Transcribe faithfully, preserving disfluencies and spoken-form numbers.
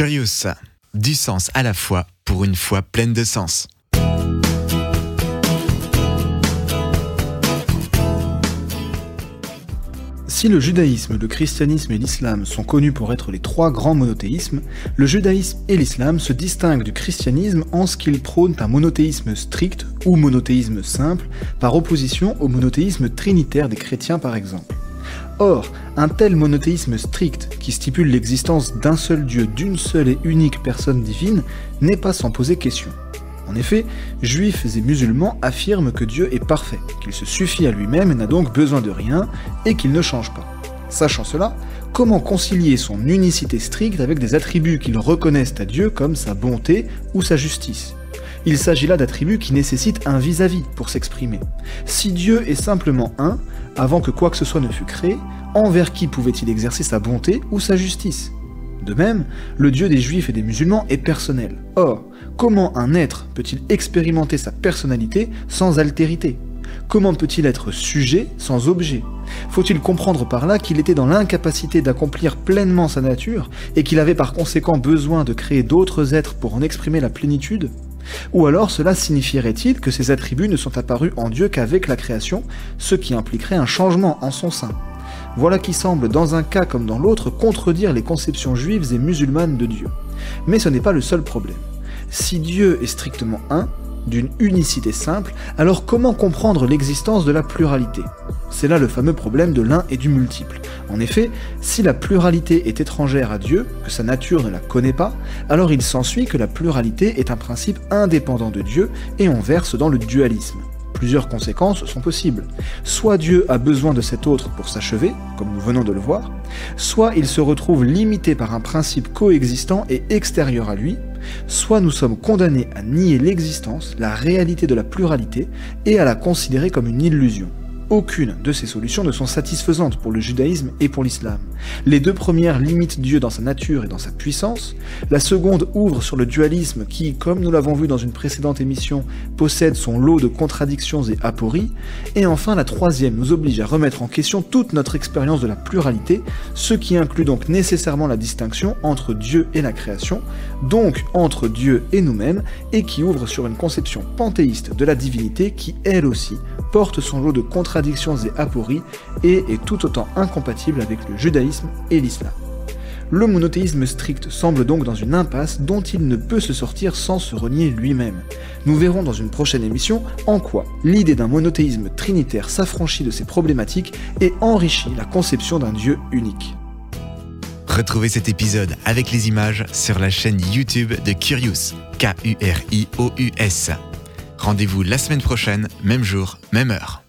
Curious, du sens à la fois pour une foi pleine de sens. Si le judaïsme, le christianisme et l'islam sont connus pour être les trois grands monothéismes, le judaïsme et l'islam se distinguent du christianisme en ce qu'ils prônent un monothéisme strict ou monothéisme simple, par opposition au monothéisme trinitaire des chrétiens par exemple. Or, un tel monothéisme strict, qui stipule l'existence d'un seul Dieu, d'une seule et unique personne divine, n'est pas sans poser question. En effet, juifs et musulmans affirment que Dieu est parfait, qu'il se suffit à lui-même et n'a donc besoin de rien, et qu'il ne change pas. Sachant cela, comment concilier son unicité stricte avec des attributs qu'ils reconnaissent à Dieu comme sa bonté ou sa justice ? Il s'agit là d'attributs qui nécessitent un vis-à-vis pour s'exprimer. Si Dieu est simplement un, avant que quoi que ce soit ne fût créé, envers qui pouvait-il exercer sa bonté ou sa justice ? De même, le Dieu des Juifs et des musulmans est personnel. Or, comment un être peut-il expérimenter sa personnalité sans altérité ? Comment peut-il être sujet sans objet ? Faut-il comprendre par là qu'il était dans l'incapacité d'accomplir pleinement sa nature et qu'il avait par conséquent besoin de créer d'autres êtres pour en exprimer la plénitude ? Ou alors cela signifierait-il que ces attributs ne sont apparus en Dieu qu'avec la création, ce qui impliquerait un changement en son sein ? Voilà qui semble, dans un cas comme dans l'autre, contredire les conceptions juives et musulmanes de Dieu. Mais ce n'est pas le seul problème. Si Dieu est strictement un, d'une unicité simple, alors comment comprendre l'existence de la pluralité ? C'est là le fameux problème de l'un et du multiple. En effet, si la pluralité est étrangère à Dieu, que sa nature ne la connaît pas, alors il s'ensuit que la pluralité est un principe indépendant de Dieu et on verse dans le dualisme. Plusieurs conséquences sont possibles. Soit Dieu a besoin de cet autre pour s'achever, comme nous venons de le voir, soit il se retrouve limité par un principe coexistant et extérieur à lui, soit nous sommes condamnés à nier l'existence, la réalité de la pluralité, et à la considérer comme une illusion. Aucune de ces solutions ne sont satisfaisantes pour le judaïsme et pour l'islam. Les deux premières limitent Dieu dans sa nature et dans sa puissance, la seconde ouvre sur le dualisme qui, comme nous l'avons vu dans une précédente émission, possède son lot de contradictions et apories, et enfin la troisième nous oblige à remettre en question toute notre expérience de la pluralité, ce qui inclut donc nécessairement la distinction entre Dieu et la création, donc entre Dieu et nous-mêmes, et qui ouvre sur une conception panthéiste de la divinité qui, elle aussi, porte son lot de contradictions et apories et est tout autant incompatible avec le judaïsme et l'islam. Le monothéisme strict semble donc dans une impasse dont il ne peut se sortir sans se renier lui-même. Nous verrons dans une prochaine émission en quoi l'idée d'un monothéisme trinitaire s'affranchit de ses problématiques et enrichit la conception d'un Dieu unique. Retrouvez cet épisode avec les images sur la chaîne YouTube de Curious, K U R I O U S. Rendez-vous la semaine prochaine, même jour, même heure.